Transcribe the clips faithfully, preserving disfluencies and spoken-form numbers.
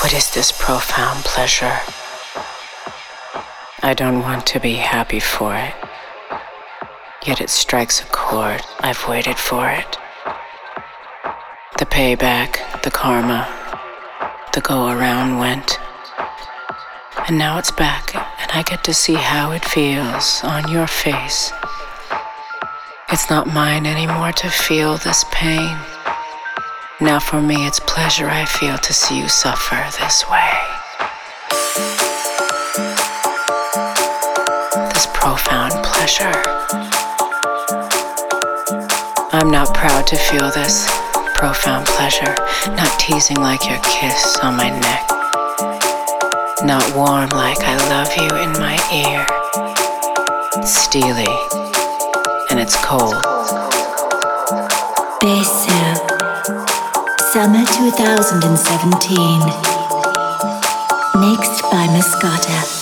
What is this profound pleasure? I don't want to be happy for it. Yet it strikes a chord. I've waited for it. The payback, the karma, the go-around went. And now it's back, and I get to see how it feels on your face. It's not mine anymore to feel this pain. Now for me, it's pleasure I feel to see you suffer this way. This profound pleasure. I'm not proud to feel this profound pleasure, not teasing like your kiss on my neck, not warm like I love you in my ear. It's steely, and it's cold. Beso, summer twenty seventeen, mixed by Moscata.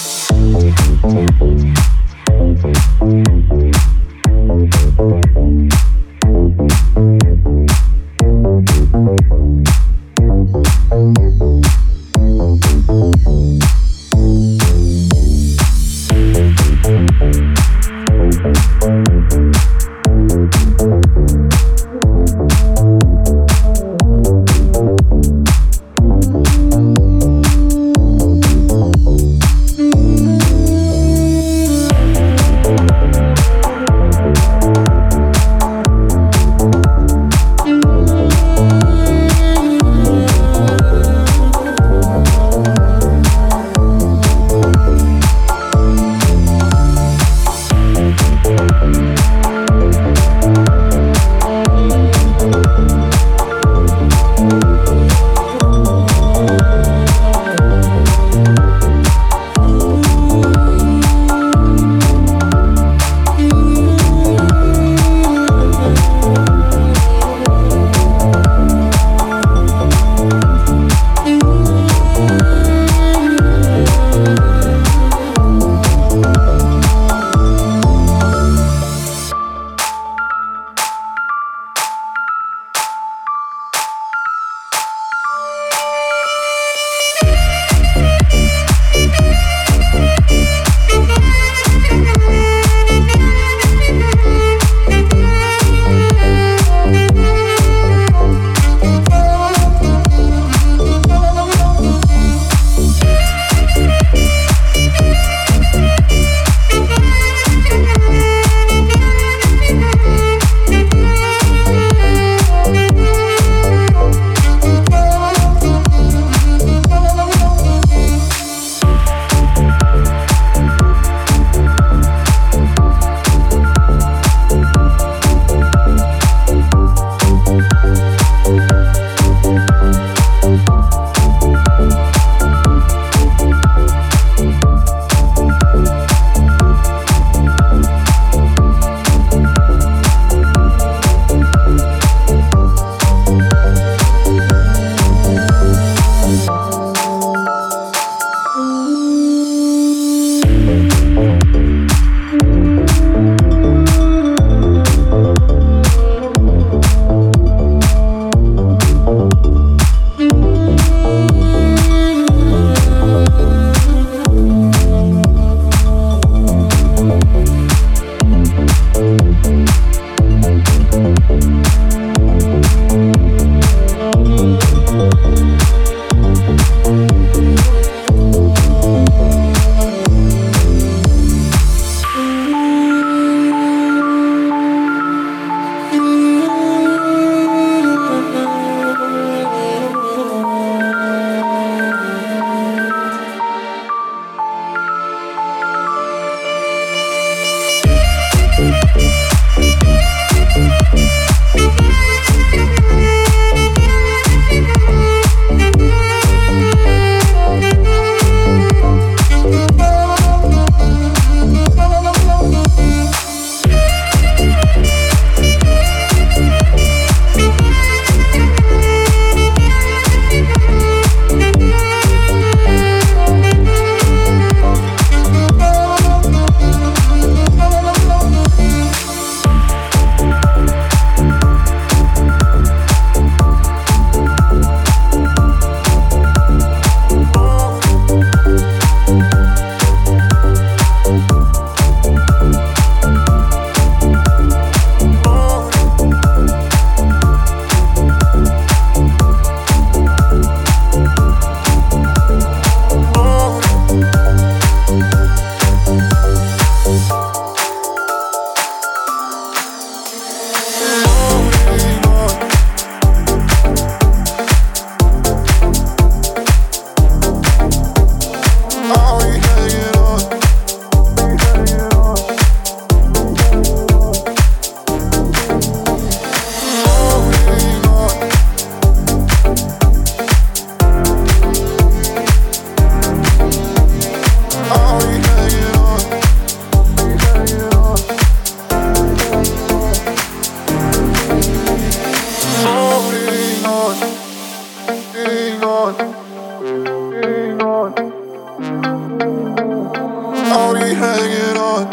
we hang it on,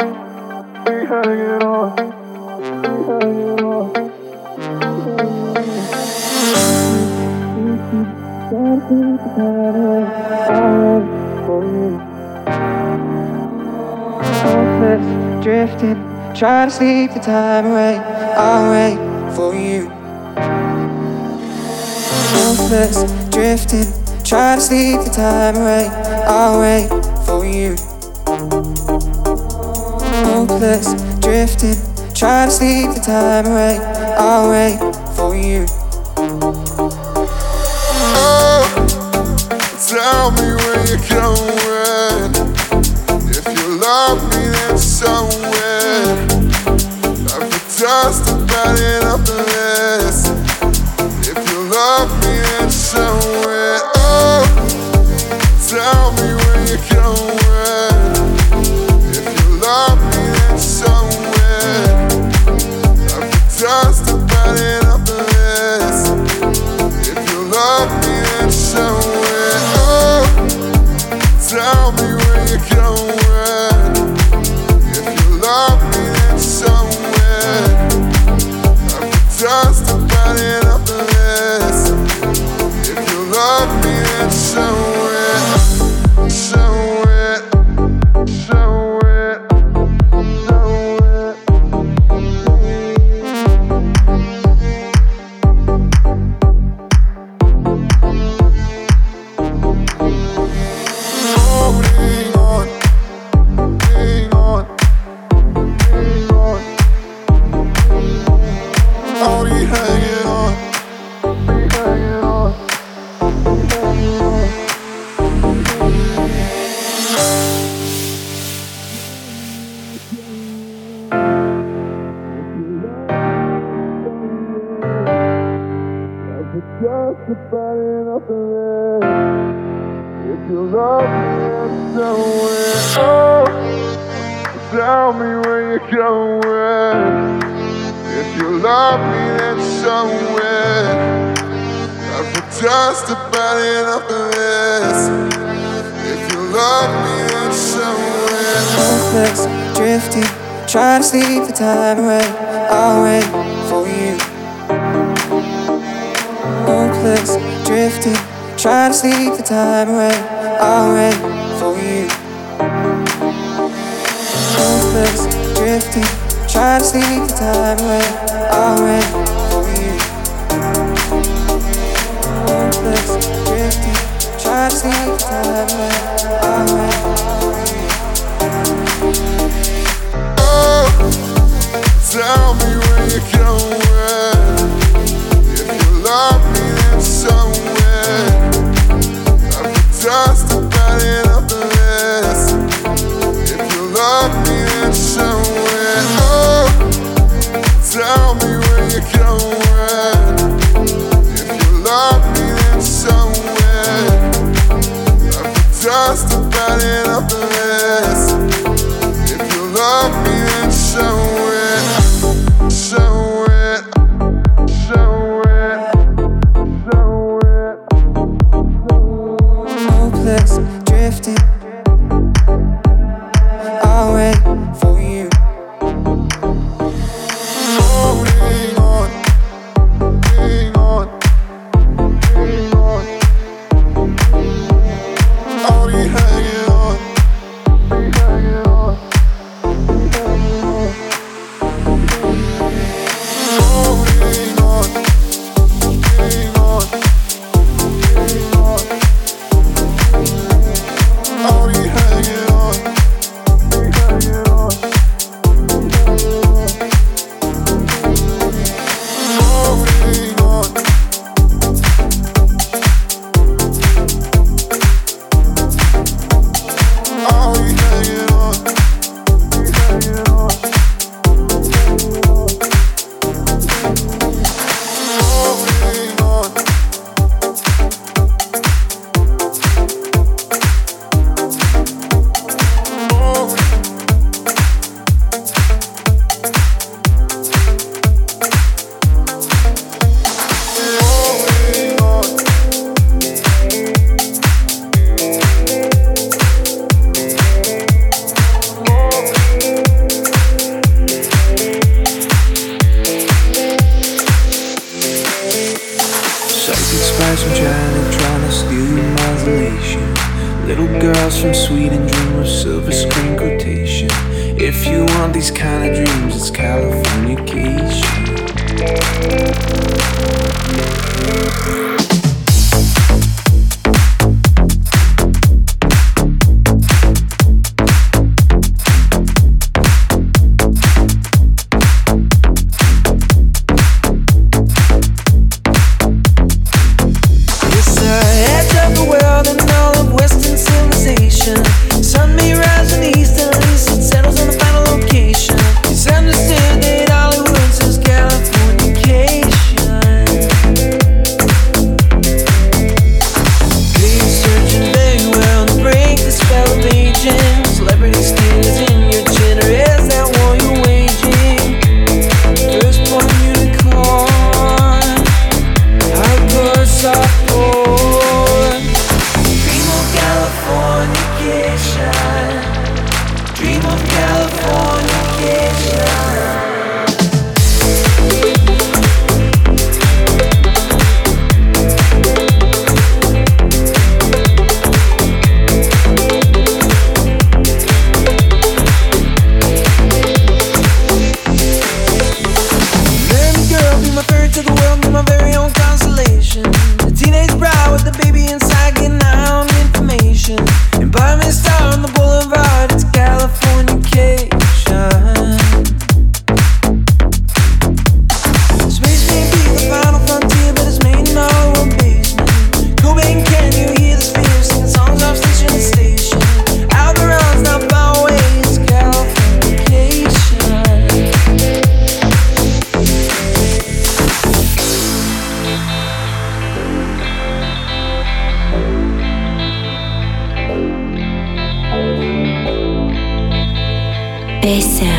we hang it on, we hang it on. We keep dancing together, all for you. Hopeless, drifting, trying to sleep the time away. I'll wait for you. Hopeless, drifting, trying to sleep the time away. I'll wait for you. Hopeless, drifting, trying to sleep the time away. I'll wait for you. Oh, tell me where you're going. If you love me, then somewhere I've just about enough of this. If you love me, then somewhere. Oh, tell me where you're going. If you love me, then somewhere I've just about enough of this. If you love me, then somewhere. Oh, tell me where you're going. If you love me, then somewhere I've just about enough of this. If you love me, then somewhere, somewhere, somewhere, somewhere. Holding on, holding on, holding on. I'll be hanging on, be hanging on, be hanging on. Just about enough of this. If you love me, somewhere. Oh, tell me where you're going. If you love me, then somewhere I've got just about enough of this. If you love me, then somewhere. Hopeless, drifting, trying to sleep the time away. I'll wait for you. Hopeless, drifting, trying to sleep the time away. I'll wait for you. Hopeless, drifting, trying to sleep the time away. I'll wait for you. Hopeless, drifting, trying to sleep the time away. I'll wait for you. Oh, tell me where you're going. If you love me, then somewhere I've just about enough of this. If you love me, then somewhere. Tell me where you're going. If you love me, then somewhere I've revelation. Little girls from Sweden dream of silver screen quotation. If you want these kind of dreams, it's Californication. Beso,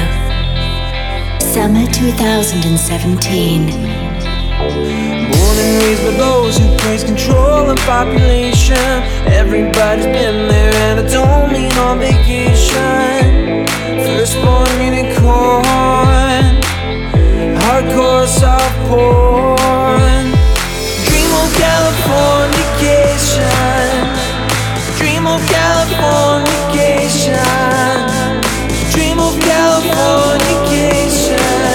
summer two thousand seventeen. Born and raised by those who praise control and population. Everybody's been there and I don't mean on vacation. Firstborn unicorn, hardcore soft porn. Dream of Californication, dream of Californication. Dream of Californication.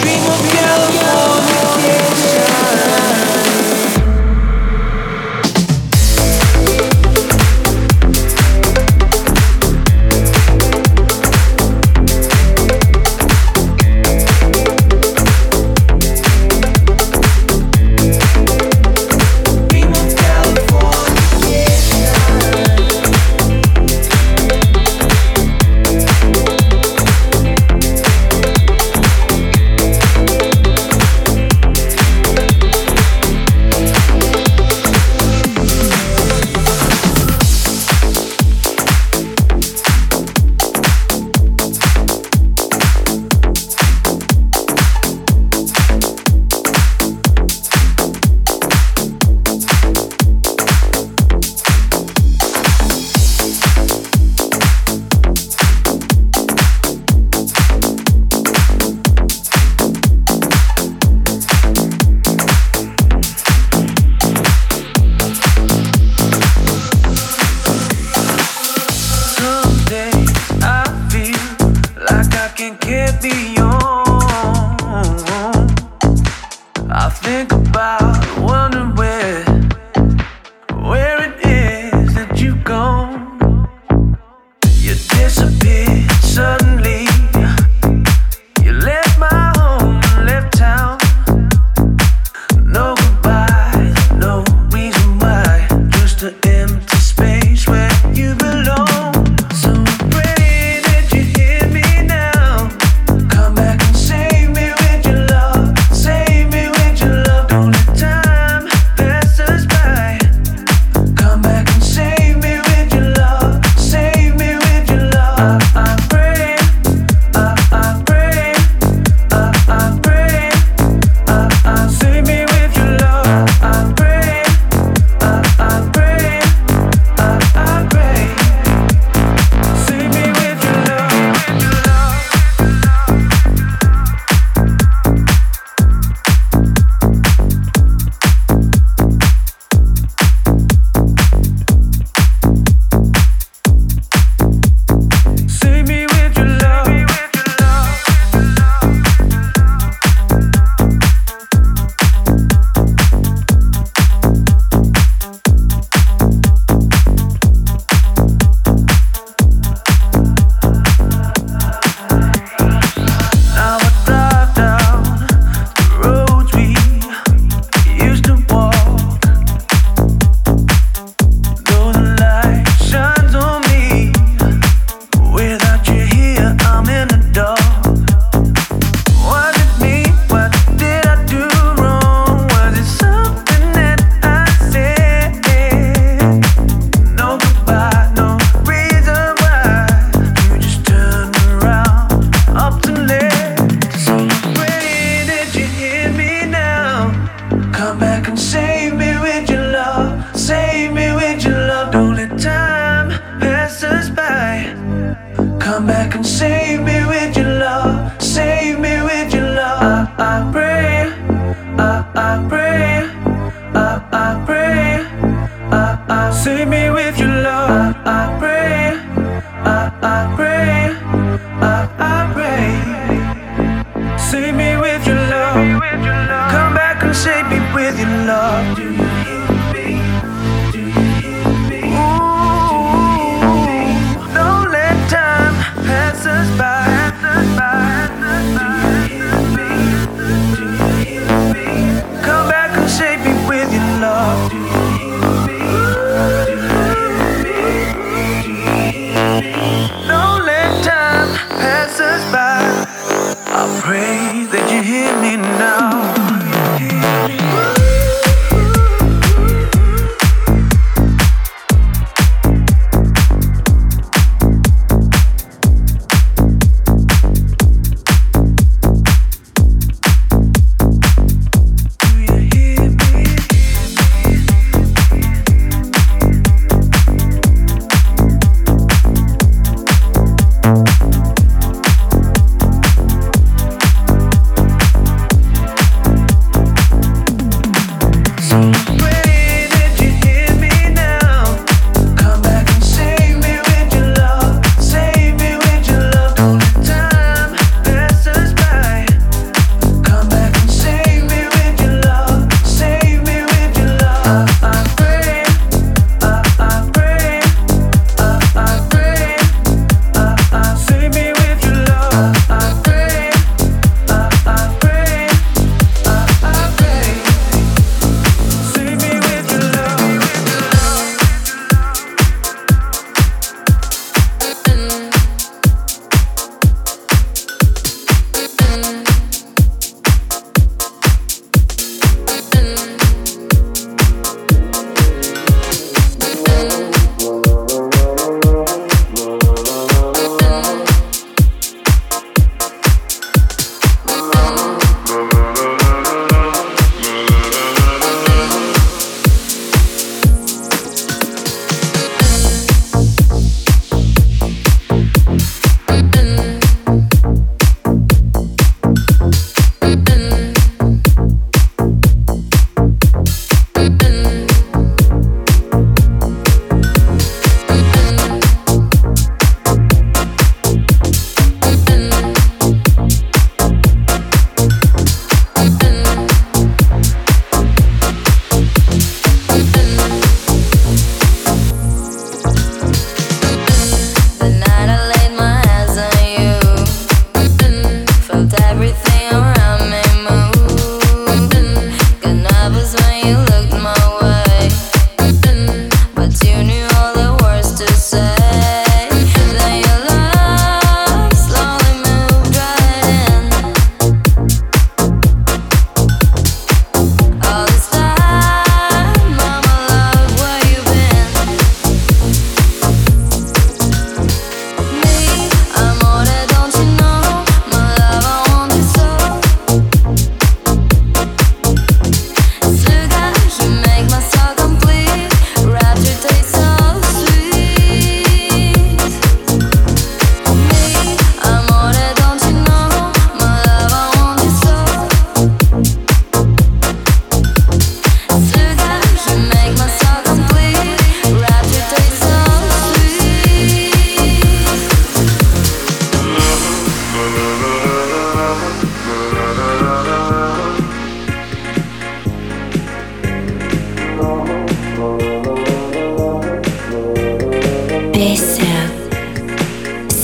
Dream of Californication.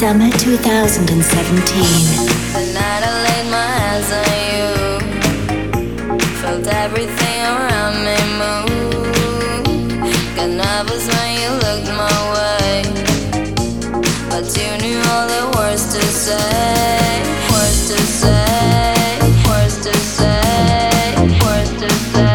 Summer two thousand seventeen. The night I laid my eyes on you, felt everything around me move. Got nervous when you looked my way, but you knew all the words to say. Words to say. Words to say. Words to say.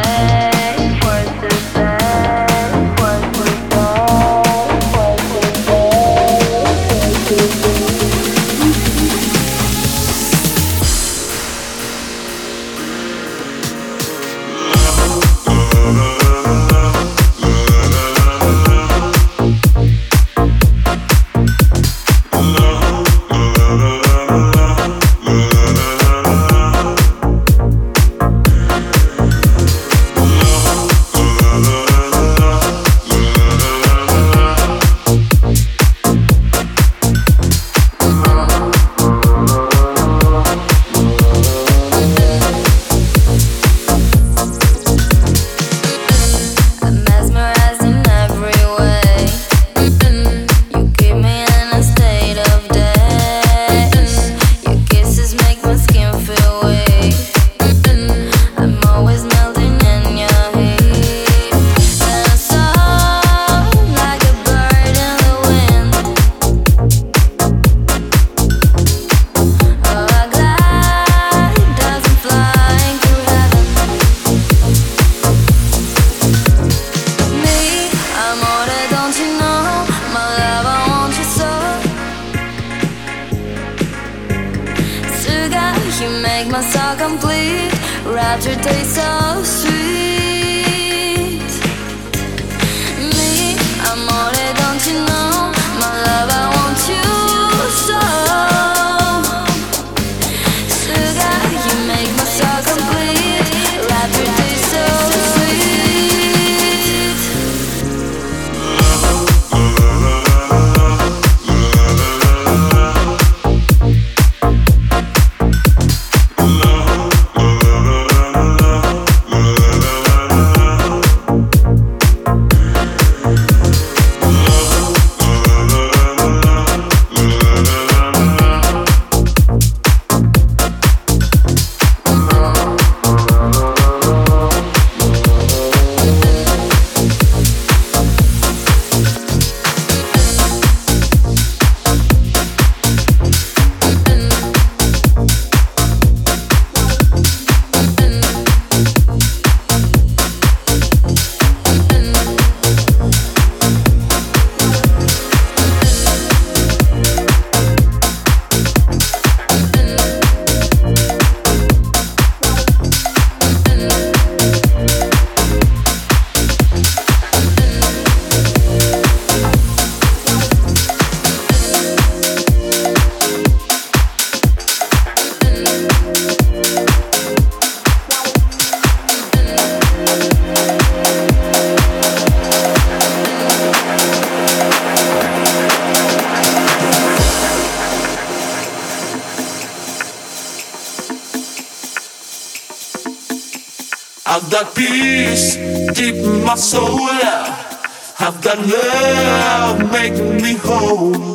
I've got peace deep in my soul. I've got love making me whole.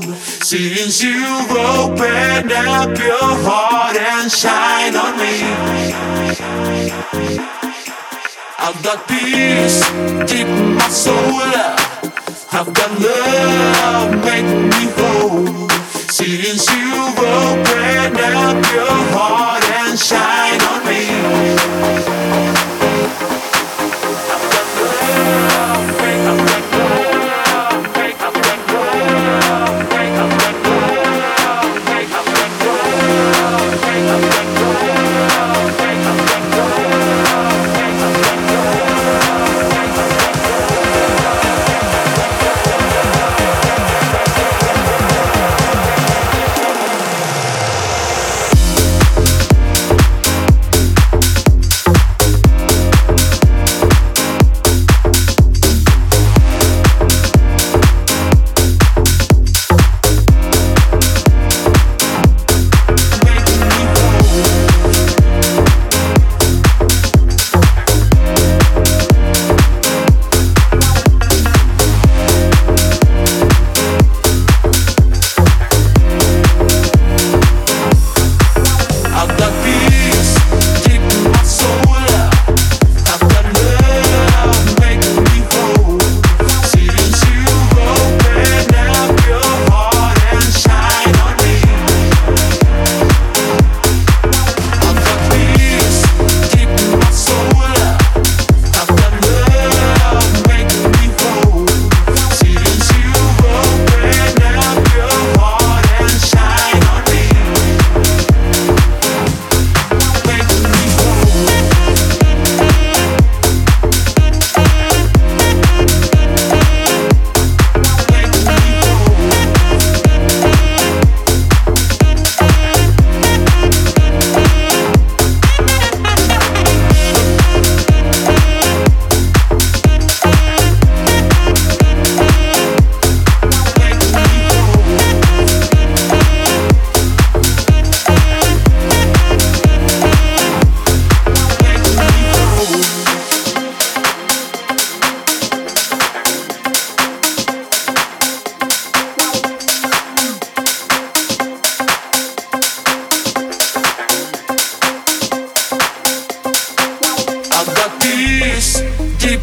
Since you opened up your heart and shine on me, I've got peace deep in my soul. I've got love making me whole. Since you opened up your heart and shine on me.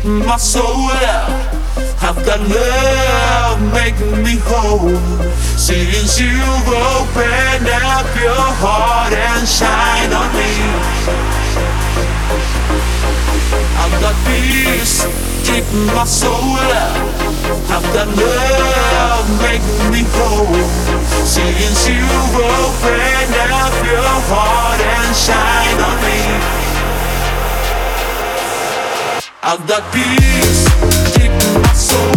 my soul. I've got love making me whole. Since you open up your heart and shine on me, I've got peace keeping my soul. I've got love making me whole. Since you open up your heart and shine on me, I've got peace deep in my soul.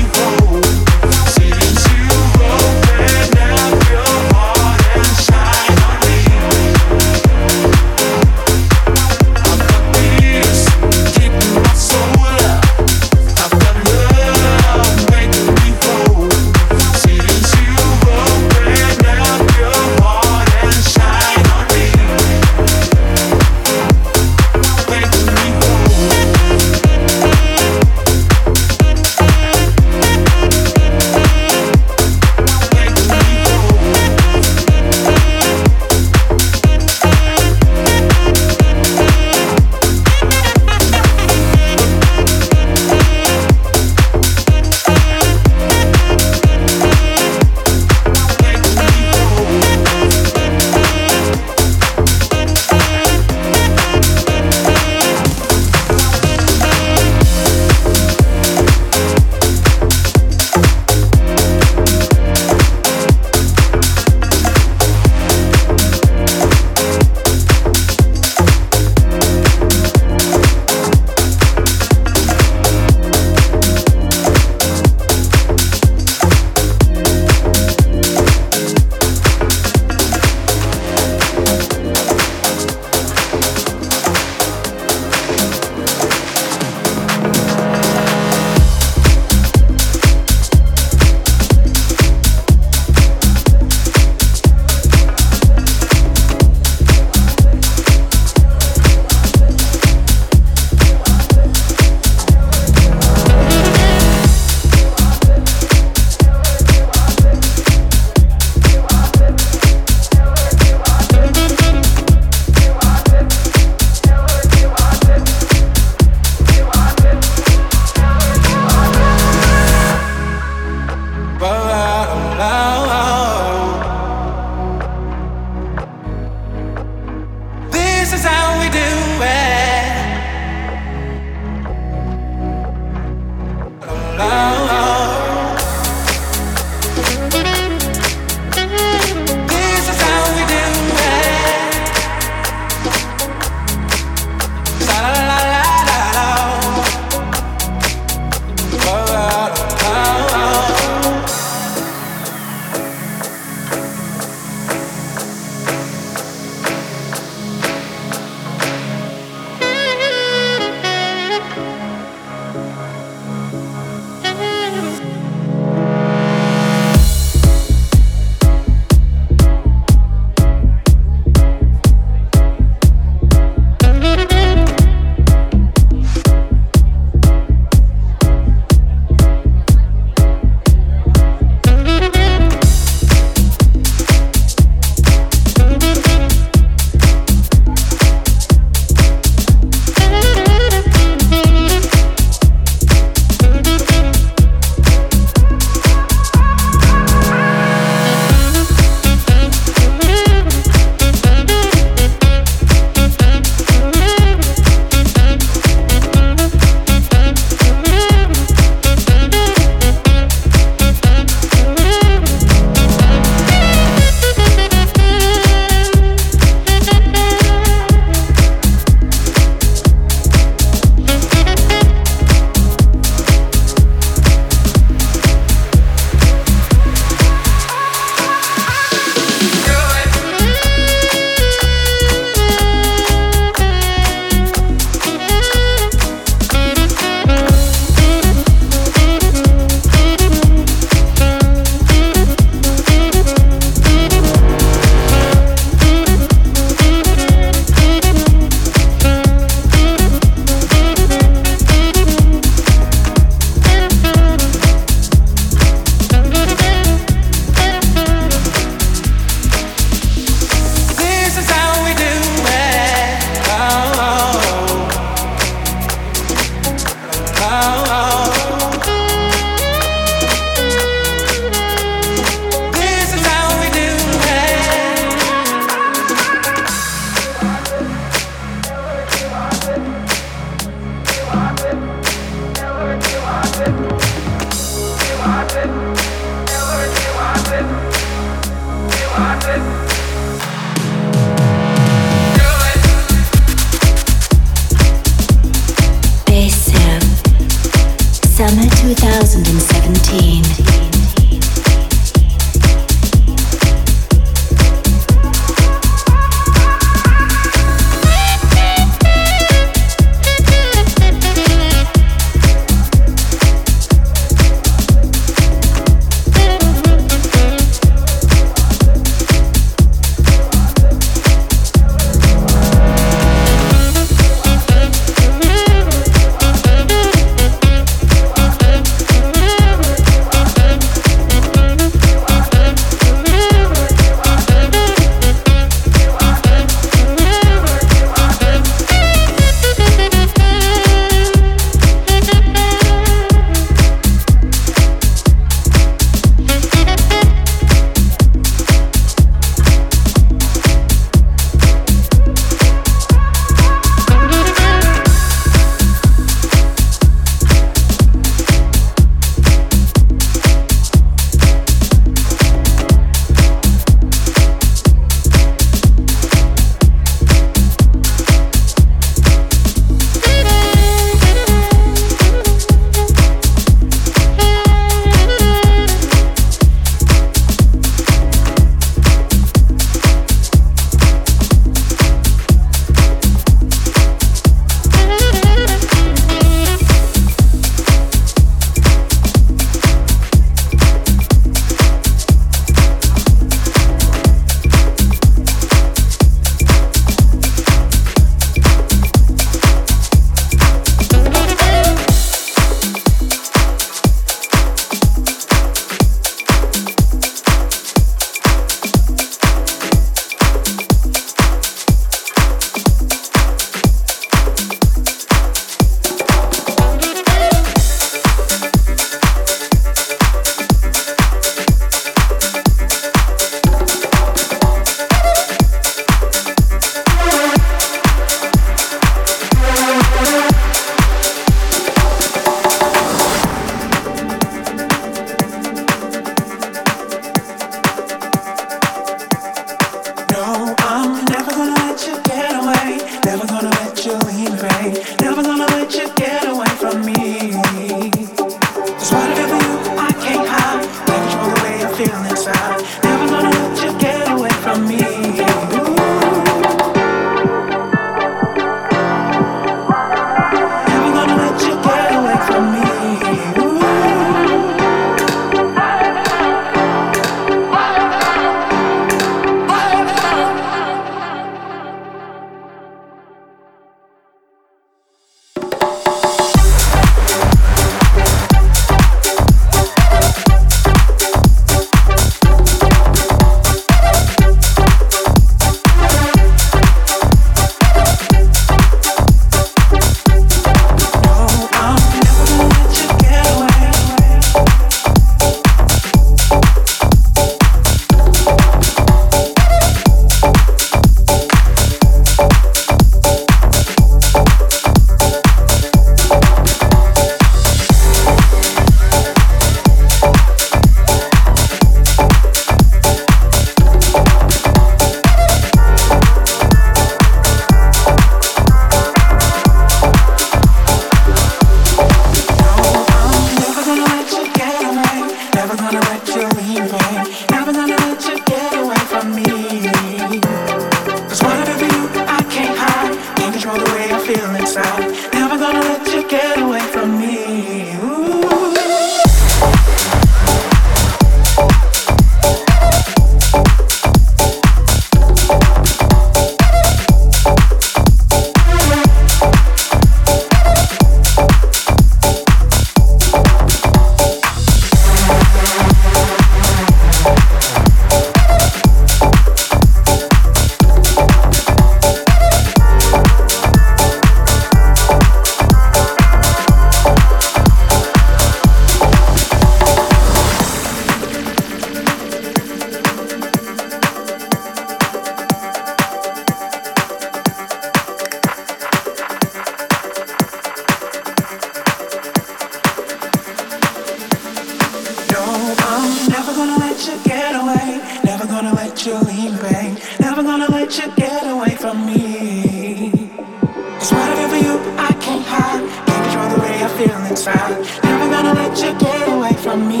nothing's found. Never gonna let you get away from me.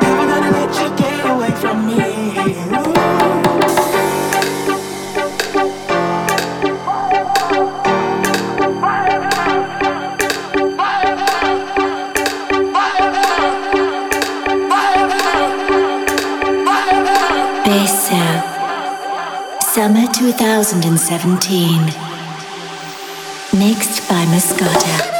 Never gonna let you get away from me. Beso, summer two thousand seventeen, mixed by Moscato.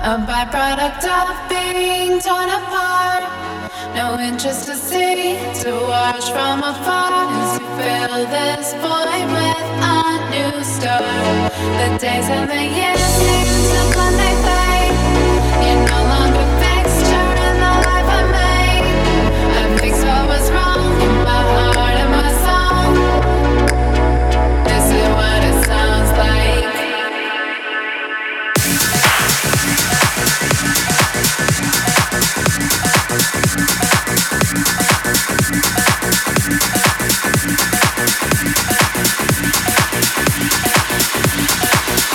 A byproduct of being torn apart. No interest to see, to watch from afar as you fill this void with a new start. The days and the years seem to when they fade. You're no longer fixture in the life I made. I fixed what was wrong in my heart and my soul. This is what it sounds like.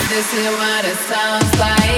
This is what it sounds like.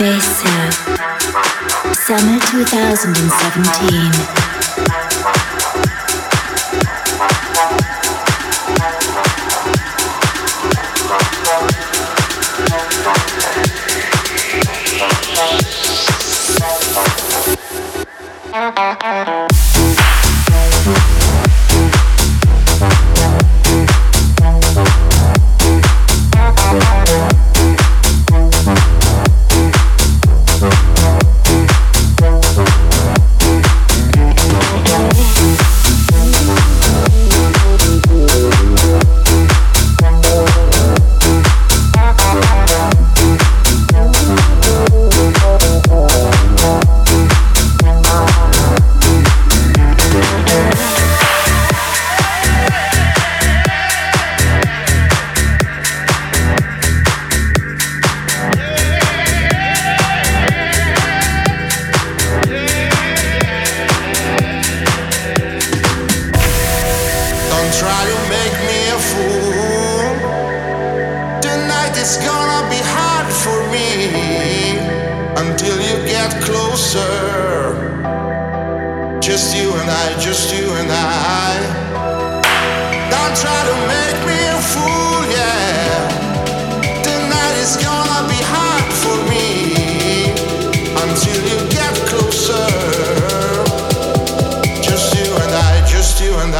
Beso, summer twenty seventeen. Try to make me a fool. Tonight it's gonna be hard for me until you get closer. Just you and I, just you and I. Don't try to make me a fool, yeah. Tonight it's gonna be hard for me until you get closer. Just you and I, just you and I.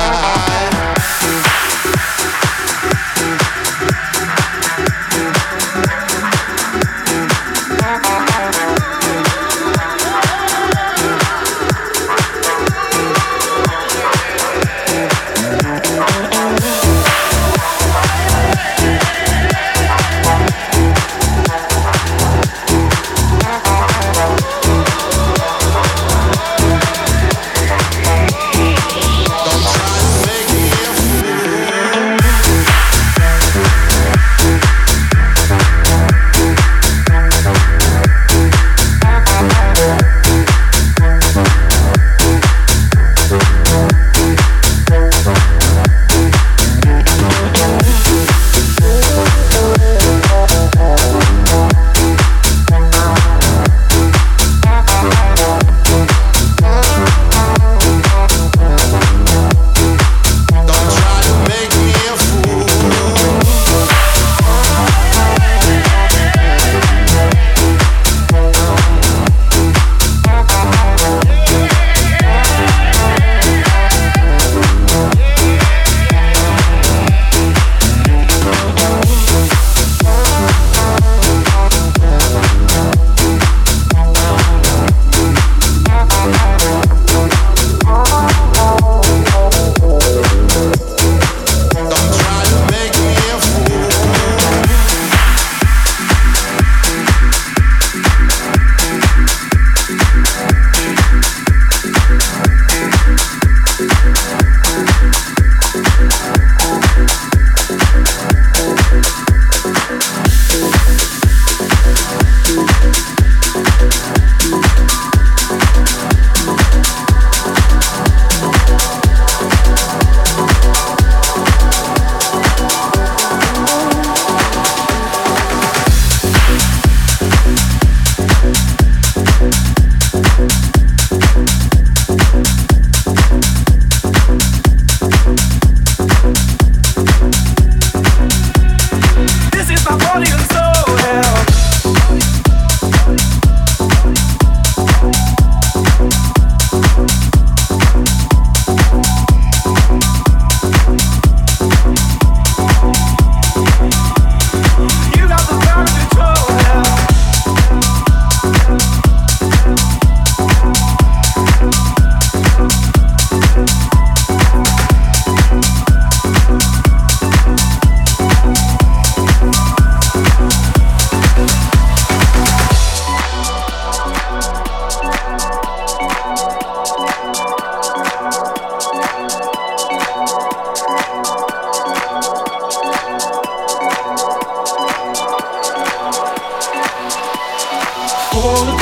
Falling,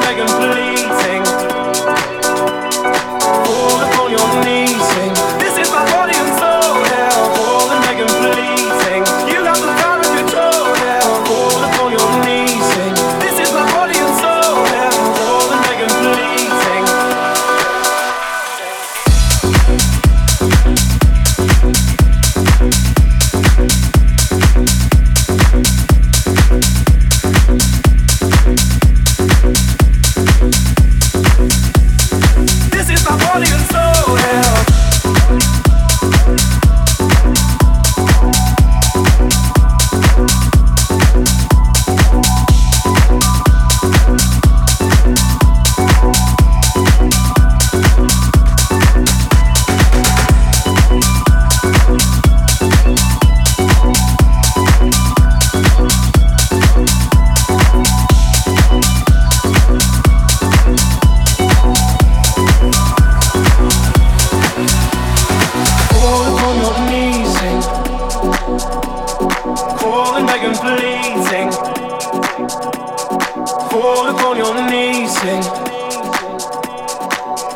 like I'm bleeding.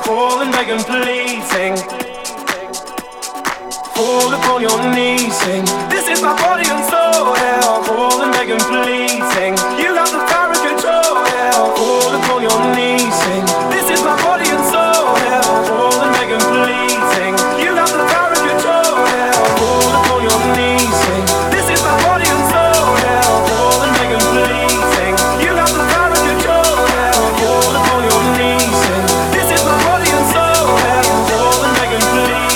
calling, begging, pleading. Fall upon your knees, sing. This is my body and soul, yeah. Calling, begging, pleading. You have the power and control, yeah. Fall upon your knees, sing. This is my body and soul, yeah. Calling, begging, pleading. You have the power and control, yeah. Fall upon your knees, sing. This is my body and soul, yeah. Calling, begging, pleading. You have the power and control, yeah. Fall upon your knees, sing. This is my body and soul, yeah. Calling, begging, pleading.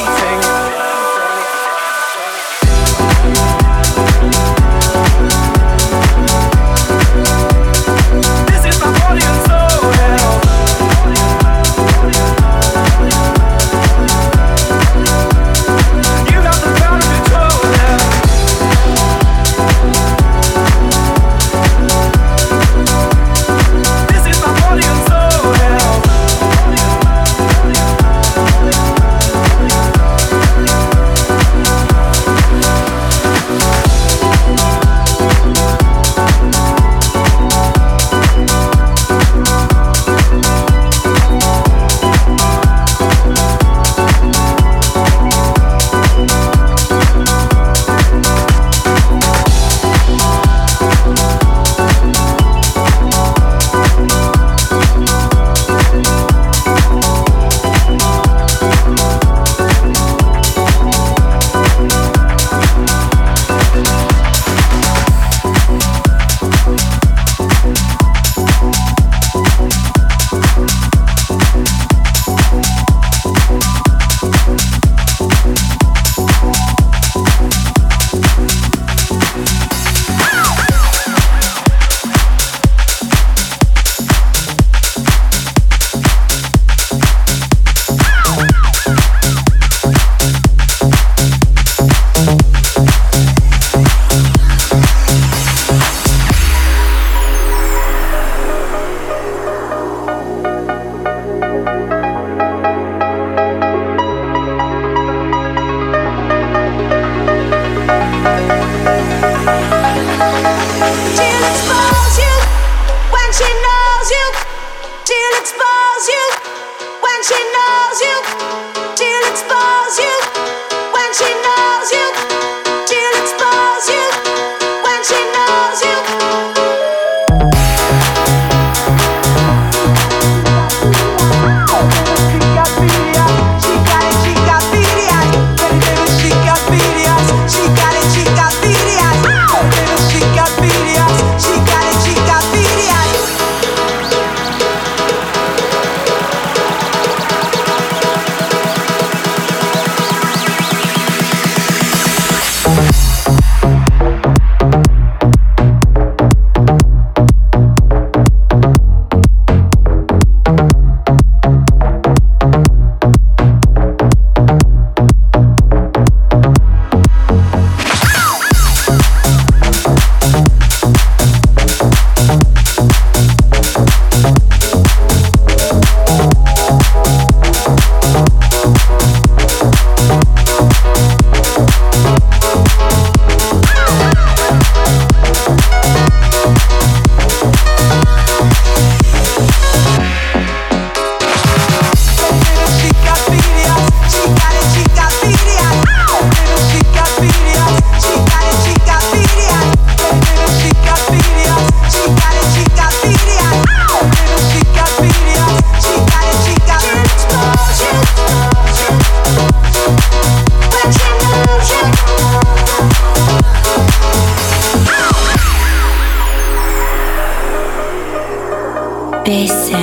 Beso,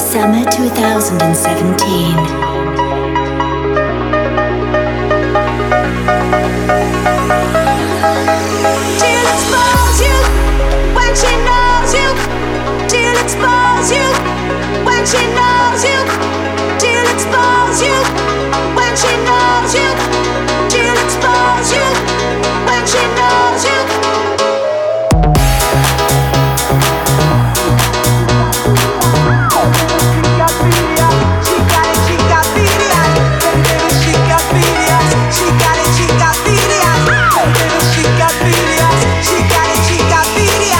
summer twenty seventeen. She got it, she got B D I. She got it, she got B D I. She got B D I.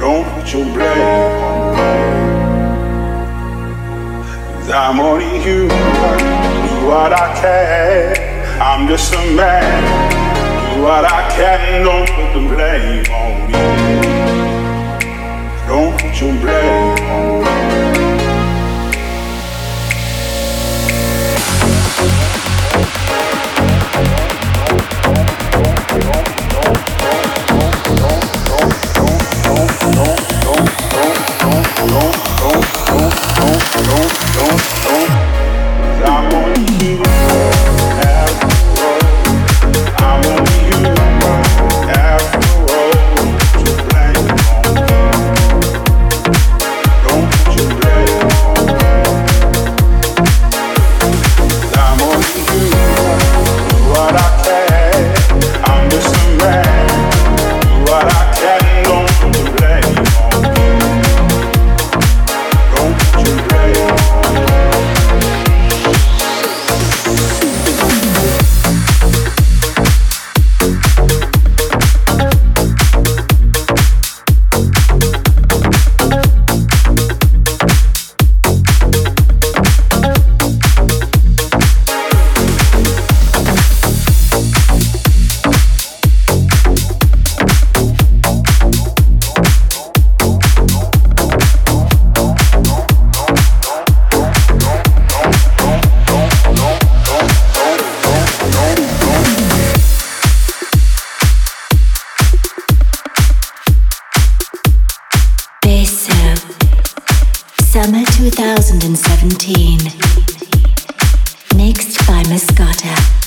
Don't put your blame on me, 'cause I'm only human, do what I can. I'm just a man, do what I can. Don't put the blame on me, don't put your blame on me. Summer two thousand seventeen, mixed by Moscata.